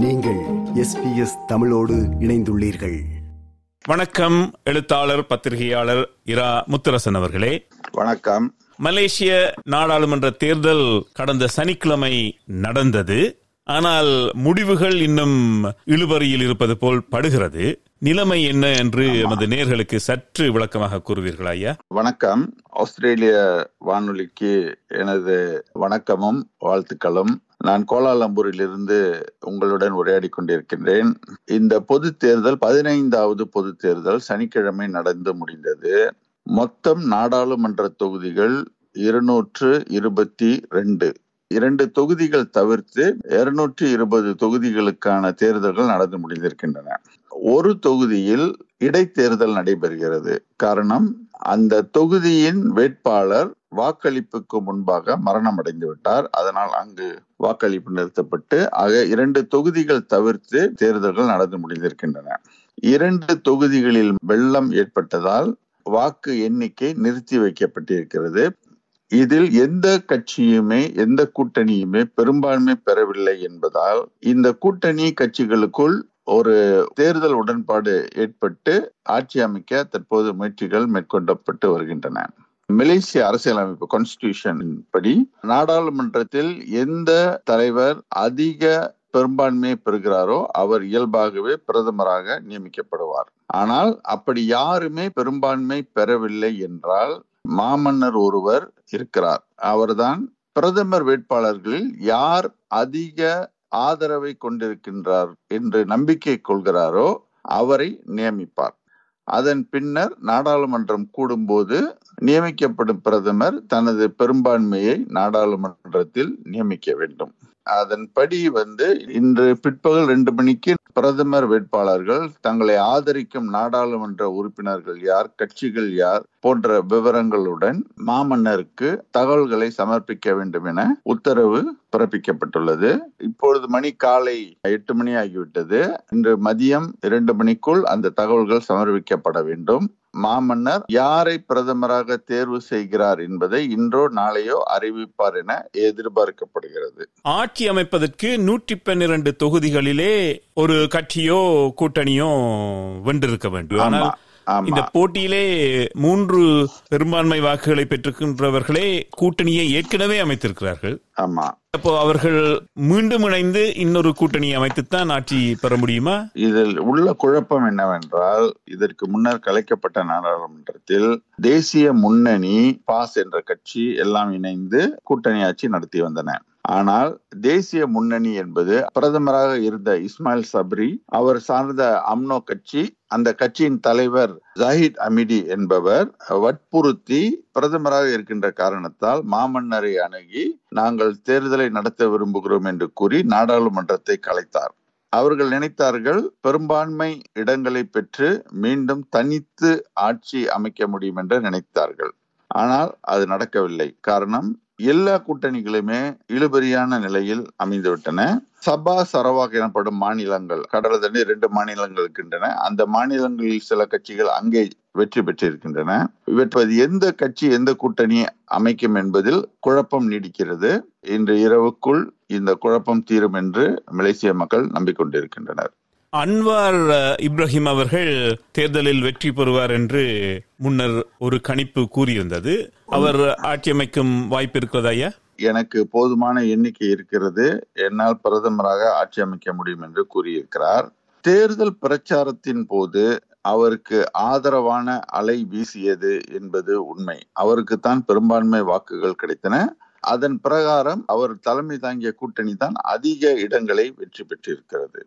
நீங்கள் SPS தமிழோடு இணைந்துள்ளீர்கள். வணக்கம். எழுத்தாளர் பத்திரிகையாளர் இரா முத்தரசன் அவர்களே வணக்கம். மலேசிய நாடாளுமன்ற தேர்தல் கடந்த சனிக்கிழமை நடந்தது. ஆனால் முடிவுகள் இன்னும் இழுபறியில் இருப்பது போல் படுகிறது. நிலைமை என்ன என்று நமது நேயர்களுக்கு சற்று விளக்கமாக கூறுவீர்களா ஐயா? வணக்கம். ஆஸ்திரேலிய வானொலிக்கு எனது வணக்கமும் வாழ்த்துக்களும். நான் கோலாலம்பூரில் இருந்து உங்களுடன் உரையாடி கொண்டிருக்கின்றேன். இந்த பொது தேர்தல் 15வது பொது தேர்தல் சனிக்கிழமை நடந்து முடிந்தது. மொத்தம் நாடாளுமன்ற தொகுதிகள் 222. 2 தொகுதிகள் தவிர்த்து 220 தொகுதிகளுக்கான தேர்தல்கள் நடந்து முடிந்திருக்கின்றன. ஒரு தொகுதியில் இடைத்தேர்தல் நடைபெறுகிறது. காரணம், அந்த தொகுதியின் வேட்பாளர் வாக்களிப்புக்கு முன்பாக மரணம் அடைந்து விட்டார். அதனால் அங்கு வாக்களிப்பு நிறுத்தப்பட்டு, ஆக 2 தொகுதிகள் தவிர்த்து தேர்தல்கள் நடந்து முடிந்திருக்கின்றன. 2 தொகுதிகளில் வெள்ளம் ஏற்பட்டதால் வாக்கு எண்ணிக்கை நிறுத்தி வைக்கப்பட்டிருக்கிறது. இதில் எந்த கட்சியுமே எந்த கூட்டணியுமே பெரும்பான்மை பெறவில்லை என்பதால் இந்த கூட்டணி கட்சிகளுக்குள் ஒரு தேர்தல் உடன்பாடு ஏற்பட்டு ஆட்சி அமைக்க தற்போது முயற்சிகள் மேற்கொள்ளப்பட்டு வருகின்றன. மலேசிய அரசியலமைப்பு கான்ஸ்டிடியூஷன் படி நாடாளுமன்றத்தில் எந்த தலைவர் அதிக பெரும்பான்மையை பெறுகிறாரோ அவர் இயல்பாகவே பிரதமராக நியமிக்கப்படுவார். ஆனால் அப்படி யாருமே பெரும்பான்மை பெறவில்லை என்றால் மாமன்னர் ஒருவர் இருக்கிறார். அவர்தான் பிரதமர் வேட்பாளர்களில் யார் அதிக ஆதரவை கொண்டிருக்கின்றார் என்று நம்பிக்கை கொள்கிறாரோ அவரை நியமிப்பார். அதன் பின்னர் நாடாளுமன்றம் கூடும்போது நியமிக்கப்படும் பிரதமர் தனது பெரும்பான்மையை நாடாளுமன்றத்தில் நியமிக்க வேண்டும். அதன்படி இன்று பிற்பகல் 2 மணிக்கு பிரதமர் வேட்பாளர்கள் தங்களை ஆதரிக்கும் நாடாளுமன்ற உறுப்பினர்கள் யார், கட்சிகள் யார் போன்ற விவரங்களுடன் மாமன்னருக்கு தகவல்களை சமர்ப்பிக்க வேண்டும் என உத்தரவு பிறப்பிக்கப்பட்டுள்ளது. இப்பொழுது மணி காலை 8 மணி ஆகிவிட்டது. இன்று மதியம் 2 மணிக்குள் அந்த தகவல்கள் சமர்ப்பிக்கப்பட வேண்டும். மாமன்னர் யாரை பிரதமராக தேர்வு செய்கிறார் என்பதை இன்றோ நாளையோ அறிவிப்பார் என எதிர்பார்க்கப்படுகிறது. ஆட்சி அமைப்பதற்கு 112 தொகுதிகளிலே ஒரு கட்சியோ கூட்டணியோ வென்றிருக்க வேண்டும். ஆனால் இந்த போட்டியிலே 3 பெரும்பான்மை வாக்குகளை பெற்றிருக்கின்றவர்களே கூட்டணியை ஏற்கனவே அமைத்திருக்கிறார்கள். ஆமா, அப்போ அவர்கள் மீண்டும் இணைந்து இன்னொரு கூட்டணி அமைத்துத்தான் ஆட்சி பெற முடியுமா? இதில் உள்ள குழப்பம் என்னவென்றால், இதற்கு முன்னர் கலைக்கப்பட்ட நாடாளுமன்றத்தில் தேசிய முன்னணி பாஸ் என்ற கட்சி எல்லாம் இணைந்து கூட்டணி ஆட்சி நடத்தி வந்தன. ஆனால் தேசிய முன்னணி என்பது பிரதமராக இருந்த இஸ்மாயில் சபரி, அவர் சார்ந்த அம்னோ கட்சி, அந்த கட்சியின் தலைவர் ஜாஹித் ஹமிடி என்பவர் வற்புறுத்தி பிரதமராக இருக்கின்ற காரணத்தால் மாமன்னரை அணுகி நாங்கள் தேர்தலை நடத்த விரும்புகிறோம் என்று கூறி நாடாளுமன்றத்தை கலைத்தார். அவர்கள் நினைத்தார்கள் பெரும்பான்மை இடங்களை பெற்று மீண்டும் தனித்து ஆட்சி அமைக்க முடியும் என்று நினைத்தார்கள். ஆனால் அது நடக்கவில்லை. காரணம், எல்லா கூட்டணிகளுமே இழுபறியான நிலையில் அமைந்துவிட்டன. சபா, சரவாக் எனப்படும் மாநிலங்கள், கடலதெனி 2 மாநிலங்கள் இருக்கின்றன. அந்த மாநிலங்களில் சில கட்சிகள் அங்கே வெற்றி பெற்றிருக்கின்றன. இவற்றது எந்த கட்சி எந்த கூட்டணி அமைக்கும் என்பதில் குழப்பம் நீடிக்கிறது. இன்று இரவுக்குள் இந்த குழப்பம் தீரும் என்று மலேசிய மக்கள் நம்பிக்கொண்டிருக்கின்றனர். அன்வர் இப்ராஹிம் அவர்கள் தேர்தலில் வெற்றி பெறுவார் என்று முன்னர் ஒரு கணிப்பு கூறியிருந்தது. அவர் ஆட்சி அமைக்கும் வாய்ப்பு இருக்கிறதா ஐயா? எனக்கு போதுமான எண்ணிக்கை இருக்கிறது, என்னால் பிரதமராக ஆட்சி அமைக்க முடியும் என்று கூறியிருக்கிறார். தேர்தல் பிரச்சாரத்தின் போது அவருக்கு ஆதரவான அலை வீசியது என்பது உண்மை. அவருக்கு தான் பெரும்பான்மை வாக்குகள் கிடைத்தன. அதன் பிரகாரம் அவர் தலைமை தாங்கிய கூட்டணி தான் அதிக இடங்களை வெற்றி பெற்றிருக்கிறது.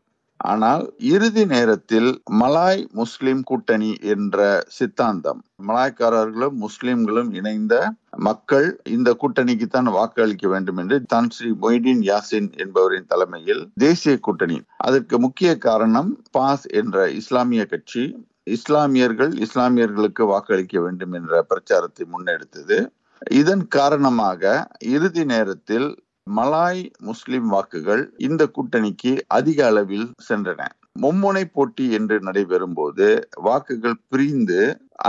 ஆனால் இறுதி நேரத்தில் மலாய் முஸ்லிம் கூட்டணி என்ற சித்தாந்தம், மலாய்க்காரர்களும் முஸ்லிம்களும் இணைந்த மக்கள் இந்த கூட்டணிக்கு தான் வாக்களிக்க வேண்டும் என்று தான் ஸ்ரீ மொய்டீன் யாசின் என்பவரின் தலைமையில் தேசிய கூட்டணி. அதற்கு முக்கிய காரணம் பாஸ் என்ற இஸ்லாமிய கட்சி இஸ்லாமியர்களுக்கு வாக்களிக்க வேண்டும் என்ற பிரச்சாரத்தை முன்னெடுத்தது. இதன் காரணமாக இறுதி நேரத்தில் மலாய் முஸ்லிம் வாக்குகள் இந்த கூட்டணிக்கு அதிக அளவில் சென்றன. மும்முனை போட்டி என்று நடைபெறும் போது வாக்குகள் பிரிந்து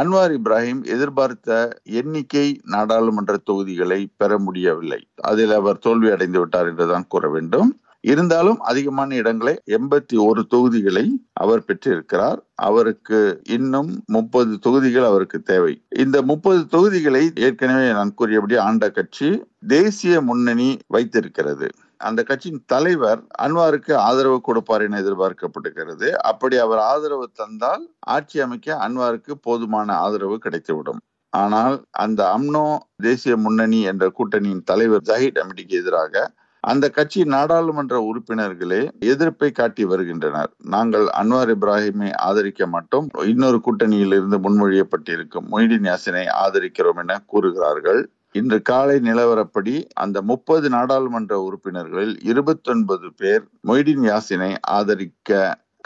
அன்வர் இப்ராஹிம் எதிர்பார்த்த எண்ணிக்கை நாடாளுமன்ற தொகுதிகளை பெற முடியவில்லை. அதில் அவர் தோல்வி அடைந்து விட்டார் என்றுதான் கூற வேண்டும். இருந்தாலும் அதிகமான இடங்களை 81 தொகுதிகளை அவர் பெற்றிருக்கிறார். அவருக்கு இன்னும் 30 தொகுதிகள் அவருக்கு தேவை. இந்த 30 தொகுதிகளை ஏற்கனவே நான் கூறியபடி ஆண்ட கட்சி தேசிய முன்னணி வைத்திருக்கிறது. அந்த கட்சியின் தலைவர் அன்வாருக்கு ஆதரவு கொடுப்பார் என எதிர்பார்க்கப்படுகிறது. அப்படி அவர் ஆதரவு தந்தால் ஆட்சி அமைக்க அன்வாருக்கு போதுமான ஆதரவு கிடைத்துவிடும். ஆனால் அந்த அம்னோ தேசிய முன்னணி என்ற கூட்டணியின் தலைவர் ஜாஹித் ஹமிடிக்கு எதிராக அந்த கட்சி நாடாளுமன்ற உறுப்பினர்களே எதிர்ப்பை காட்டி வருகின்றனர். நாங்கள் அன்வர் இப்ராஹிமை ஆதரிக்க மாட்டோம், இன்னொரு கூட்டணியில் இருந்து முன்மொழியப்பட்டிருக்கும் மொய்டீன் யாசினை ஆதரிக்கிறோம் என கூறுகிறார்கள். இன்று காலை நிலவரப்படி அந்த 30 நாடாளுமன்ற உறுப்பினர்களில் 29 பேர் மொய்டீன் யாசினை ஆதரிக்க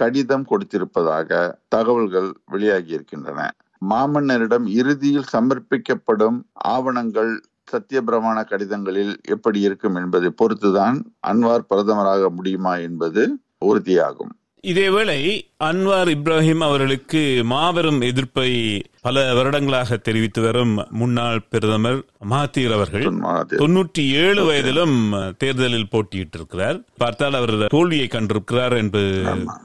கடிதம் கொடுத்திருப்பதாக தகவல்கள் வெளியாகியிருக்கின்றன. மாமன்னரிடம் இறுதியில் சமர்ப்பிக்கப்படும் ஆவணங்கள் சத்தியபிரமாண கடிதங்களில் எப்படி இருக்கும் என்பதை பொறுத்துதான் அன்வார் பிரதமராக முடியுமா என்பது உறுதியாகும். இதேவேளை அன்வர் இப்ராஹிம் அவர்களுக்கு மாபெரும் எதிர்ப்பை பல வருடங்களாக தெரிவித்து வரும் முன்னாள் பிரதமர் மகாதீர் அவர்கள் 97 வயதிலும் தேர்தலில் போட்டியிட்டிருக்கிறார். பார்த்தால் அவர் தோல்வியை கண்டிருக்கிறார் என்று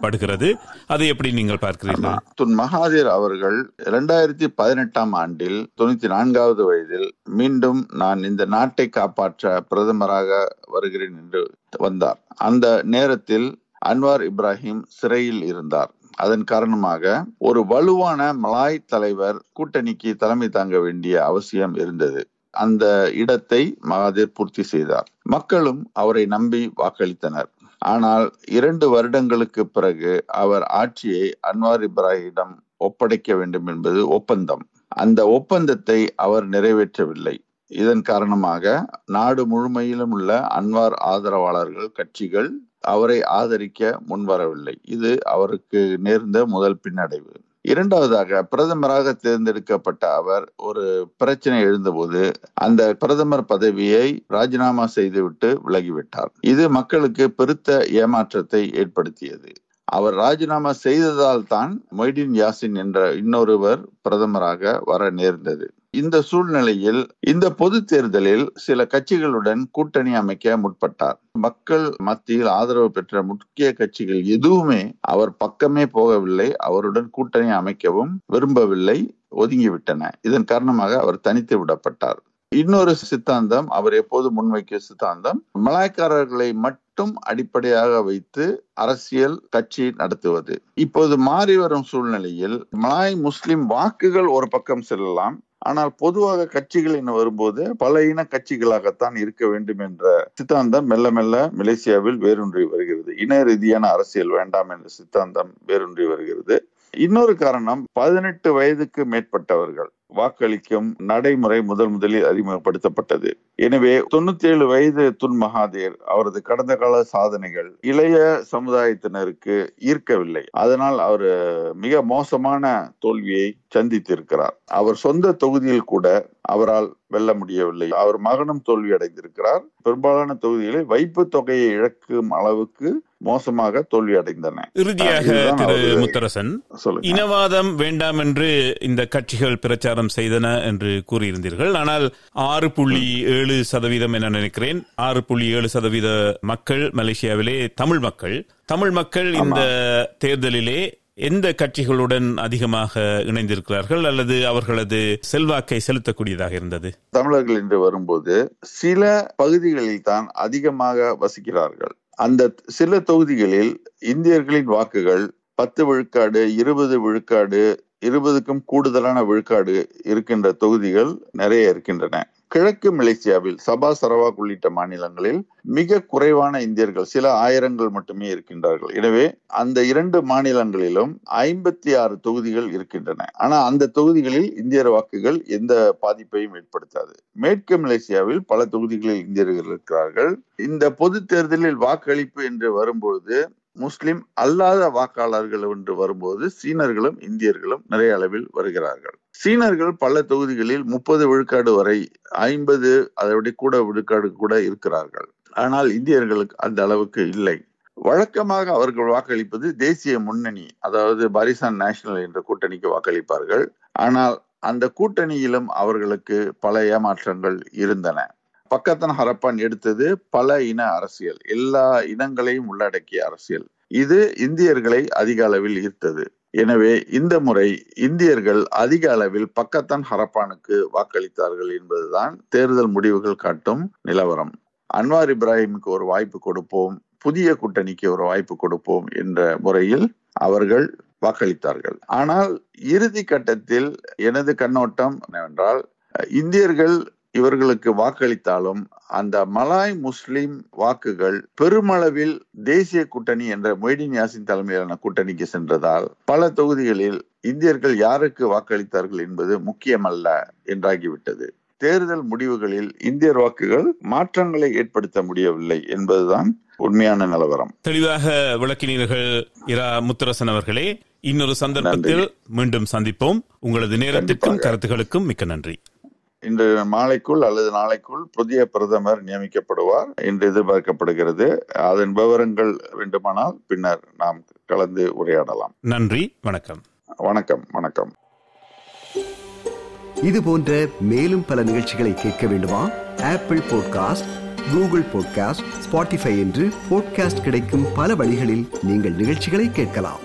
படுகிறது. அதை எப்படி நீங்கள் பார்க்கிறீர்கள்? மகாதீர் அவர்கள் 2018 ஆண்டில் 94 வயதில் மீண்டும் நான் இந்த நாட்டை காப்பாற்ற பிரதமராக வருகிறேன் என்று வந்தார். அந்த நேரத்தில் அன்வர் இப்ராஹிம் சிறையில் இருந்தார். அதன் காரணமாக ஒரு வலுவான மலாய் தலைவர் கூட்டணிக்கு தலைமை தாங்க வேண்டிய அவசியம் இருந்தது. அந்த இடத்தை மகாதீர் பூர்த்தி செய்தார். மக்களும் அவரை நம்பி வாக்களித்தனர். ஆனால் 2 வருடங்களுக்கு பிறகு அவர் ஆட்சியை அன்வர் இப்ராஹிமிடம் ஒப்படைக்க வேண்டும் என்பது ஒப்பந்தம். அந்த ஒப்பந்தத்தை அவர் நிறைவேற்றவில்லை. இதன் காரணமாக நாடு முழுமையிலும் உள்ள அன்வார் ஆதரவாளர்கள் கட்சிகள் அவரை ஆதரிக்க முன்வரவில்லை. இது அவருக்கு நேர்ந்த முதல் பின்னடைவு. இரண்டாவதாக, பிரதமராக தேர்ந்தெடுக்கப்பட்ட அவர் ஒரு பிரச்சனை எழுந்தபோது அந்த பிரதமர் பதவியை ராஜினாமா செய்துவிட்டு விலகிவிட்டார். இது மக்களுக்கு பெருத்த ஏமாற்றத்தை ஏற்படுத்தியது. அவர் ராஜினாமா செய்ததால் தான் மொய்டீன் யாசின் என்ற இன்னொருவர் பிரதமராக வர நேர்ந்தது. இந்த சூழ்நிலையில் இந்த பொது தேர்தலில் சில கட்சிகளுடன் கூட்டணி அமைக்க முற்பட்டார். மக்கள் மத்தியில் ஆதரவு பெற்ற முக்கிய கட்சிகள் எதுவுமே அவர் பக்கமே போகவில்லை. அவருடன் கூட்டணி அமைக்கவும் விரும்பவில்லை, ஒதுங்கிவிட்டன. இதன் காரணமாக அவர் தனித்து விடப்பட்டார். இன்னொரு சித்தாந்தம் அவர் எப்போது முன்வைக்கிய சித்தாந்தம், மலாய்க்காரர்களை மட்டும் அடிப்படையாக வைத்து அரசியல் கட்சி நடத்துவது. இப்போது மாறி வரும் சூழ்நிலையில் மலாய் முஸ்லிம் வாக்குகள் ஒரு பக்கம் செல்லலாம், ஆனால் பொதுவாக கட்சிகள் என வரும்போது பல இன கட்சிகளாகத்தான் இருக்க வேண்டும் என்ற சித்தாந்தம் மெல்ல மெல்ல மலேசியாவில் வேரூன்றி வருகிறது. இன ரீதியான அரசியல் வேண்டாம் என்ற சித்தாந்தம் வேரூன்றி வருகிறது. இன்னொரு காரணம், 18 வயதுக்கு மேற்பட்டவர்கள் வாக்களிக்கும் நடைமுறை முதல் முதலில் அறிமுகப்படுத்தப்பட்டது. எனவே 97 வயது மகாதீர் அவரது கடந்த கால சாதனைகள் இளைய சமுதாயத்தினருக்கு ஈர்க்கவில்லை. அதனால் அவர் மிக மோசமான தோல்வியை சந்தித்திருக்கிறார். அவர் சொந்த தொகுதியில் கூட அவரால் வெல்ல முடியவில்லை. அவர் மகனும் தோல்வி அடைந்திருக்கிறார். பெரும்பாலான தொகுதிகளை வைப்பு தொகையை இழக்கும் அளவுக்கு மோசமாக தோல்வி அடைந்தன. இறுதியாக திரு முத்தரசன், இனவாதம் வேண்டாம் என்று இந்த கட்சிகள் பிரச்சாரம் செய்தன என்று கூறியிருந்தீர்கள். ஆனால் 6.7% என நினைக்கிறேன், 6.7% மக்கள் மலேசியாவிலே தமிழ் மக்கள் இந்த தேர்தலிலே எந்த கட்சிகளுடன் அதிகமாக இணைந்திருக்கிறார்கள் அல்லது அவர்களது செல்வாக்கை செலுத்தக்கூடியதாக இருந்தது? தமிழர்கள் என்று வரும்போது சில பகுதிகளில் தான் அதிகமாக வசிக்கிறார்கள். அந்த சில தொகுதிகளில் இந்தியர்களின் வாக்குகள் 10 விழுக்காடு, 20 விழுக்காடு, 20க்கும் கூடுதலான விழுக்காடு இருக்கின்ற தொகுதிகள் நிறைய இருக்கின்றன. கிழக்கு மலேசியாவில் சபா, சரவாக் உள்ளிட்ட மாநிலங்களில் மிக குறைவான இந்தியர்கள், சில ஆயிரங்கள் மட்டுமே இருக்கின்றார்கள். எனவே அந்த 2 மாநிலங்களிலும் 56 தொகுதிகள் இருக்கின்றன. ஆனால் அந்த தொகுதிகளில் இந்தியர் வாக்குகள் எந்த பாதிப்பையும் ஏற்படுத்தாது. மேற்கு மலேசியாவில் பல தொகுதிகளில் இந்தியர்கள் இருக்கிறார்கள். இந்த பொது தேர்தலில் வாக்களிப்பு என்று வரும்போது முஸ்லிம் அல்லாத வாக்காளர்கள் என்று வரும்போது சீனர்களும் இந்தியர்களும் நிறைய அளவில் வருகிறார்கள். சீனர்கள் பல தொகுதிகளில் 30 விழுக்காடு வரை, 50 அதைவிட கூட விழுக்காடு கூட இருக்கிறார்கள். ஆனால் இந்தியர்களுக்கு அந்த அளவுக்கு இல்லை. வழக்கமாக அவர்கள் வாக்களிப்பது தேசிய முன்னணி, அதாவது பாரிசான் நேஷனல் என்ற கூட்டணிக்கு வாக்களிப்பார்கள். ஆனால் அந்த கூட்டணியிலும் அவர்களுக்கு பல ஏமாற்றங்கள் இருந்தன. பக்கத்தன் ஹரப்பான் எடுத்தது பல இன அரசியல், எல்லா இனங்களையும் உள்ளடக்கிய அரசியல். இது இந்தியர்களை அதிக அளவில் ஈர்த்தது. எனவே இந்த முறை இந்தியர்கள் அதிக அளவில் பக்கத்தான் ஹரப்பானுக்கு வாக்களித்தார்கள் என்பதுதான் தேர்தல் முடிவுகள் காட்டும் நிலவரம். அன்வார் இப்ராஹிமுக்கு ஒரு வாய்ப்பு கொடுப்போம், புதிய கூட்டணிக்கு ஒரு வாய்ப்பு கொடுப்போம் என்ற முறையில் அவர்கள் வாக்களித்தார்கள். ஆனால் இறுதி கட்டத்தில் எனது கண்ணோட்டம் என்னவென்றால், இந்தியர்கள் இவர்களுக்கு வாக்களித்தாலும் அந்த மலாய் முஸ்லிம் வாக்குகள் பெருமளவில் தேசிய கூட்டணி என்ற மொய்டீன் யாசின் தலைமையிலான கூட்டணிக்கு சென்றதால் பல தொகுதிகளில் இந்தியர்கள் யாருக்கு வாக்களித்தார்கள் என்பது முக்கியமல்ல என்றாகிவிட்டது. தேர்தல் முடிவுகளில் இந்தியர் வாக்குகள் மாற்றங்களை ஏற்படுத்த முடியவில்லை என்பதுதான் உண்மையான நிலவரம். தெளிவாக விளக்கினீர்கள் இரா முத்தரசன் அவர்களே. இன்னொரு சந்தர்ப்பத்தில் மீண்டும் சந்திப்போம். உங்களது நேரத்திற்கும் கருத்துக்களுக்கும் மிக்க நன்றி. இன்று மாலைக்குள் அல்லது நாளைக்குள் புதிய பிரதமர் நியமிக்கப்படுவார் என்று எதிர்பார்க்கப்படுகிறது. அதன் விவரங்கள் வேண்டுமானால் பின்னர் நாம் கலந்து உரையாடலாம். நன்றி. வணக்கம். வணக்கம். வணக்கம். இது போன்ற மேலும் பல நிகழ்ச்சிகளை கேட்க வேண்டுமா? Apple podcast, Google podcast, Spotify என்று பாட்காஸ்ட் கிடைக்கும் பல வழிகளில் நீங்கள் நிகழ்ச்சிகளை கேட்கலாம்.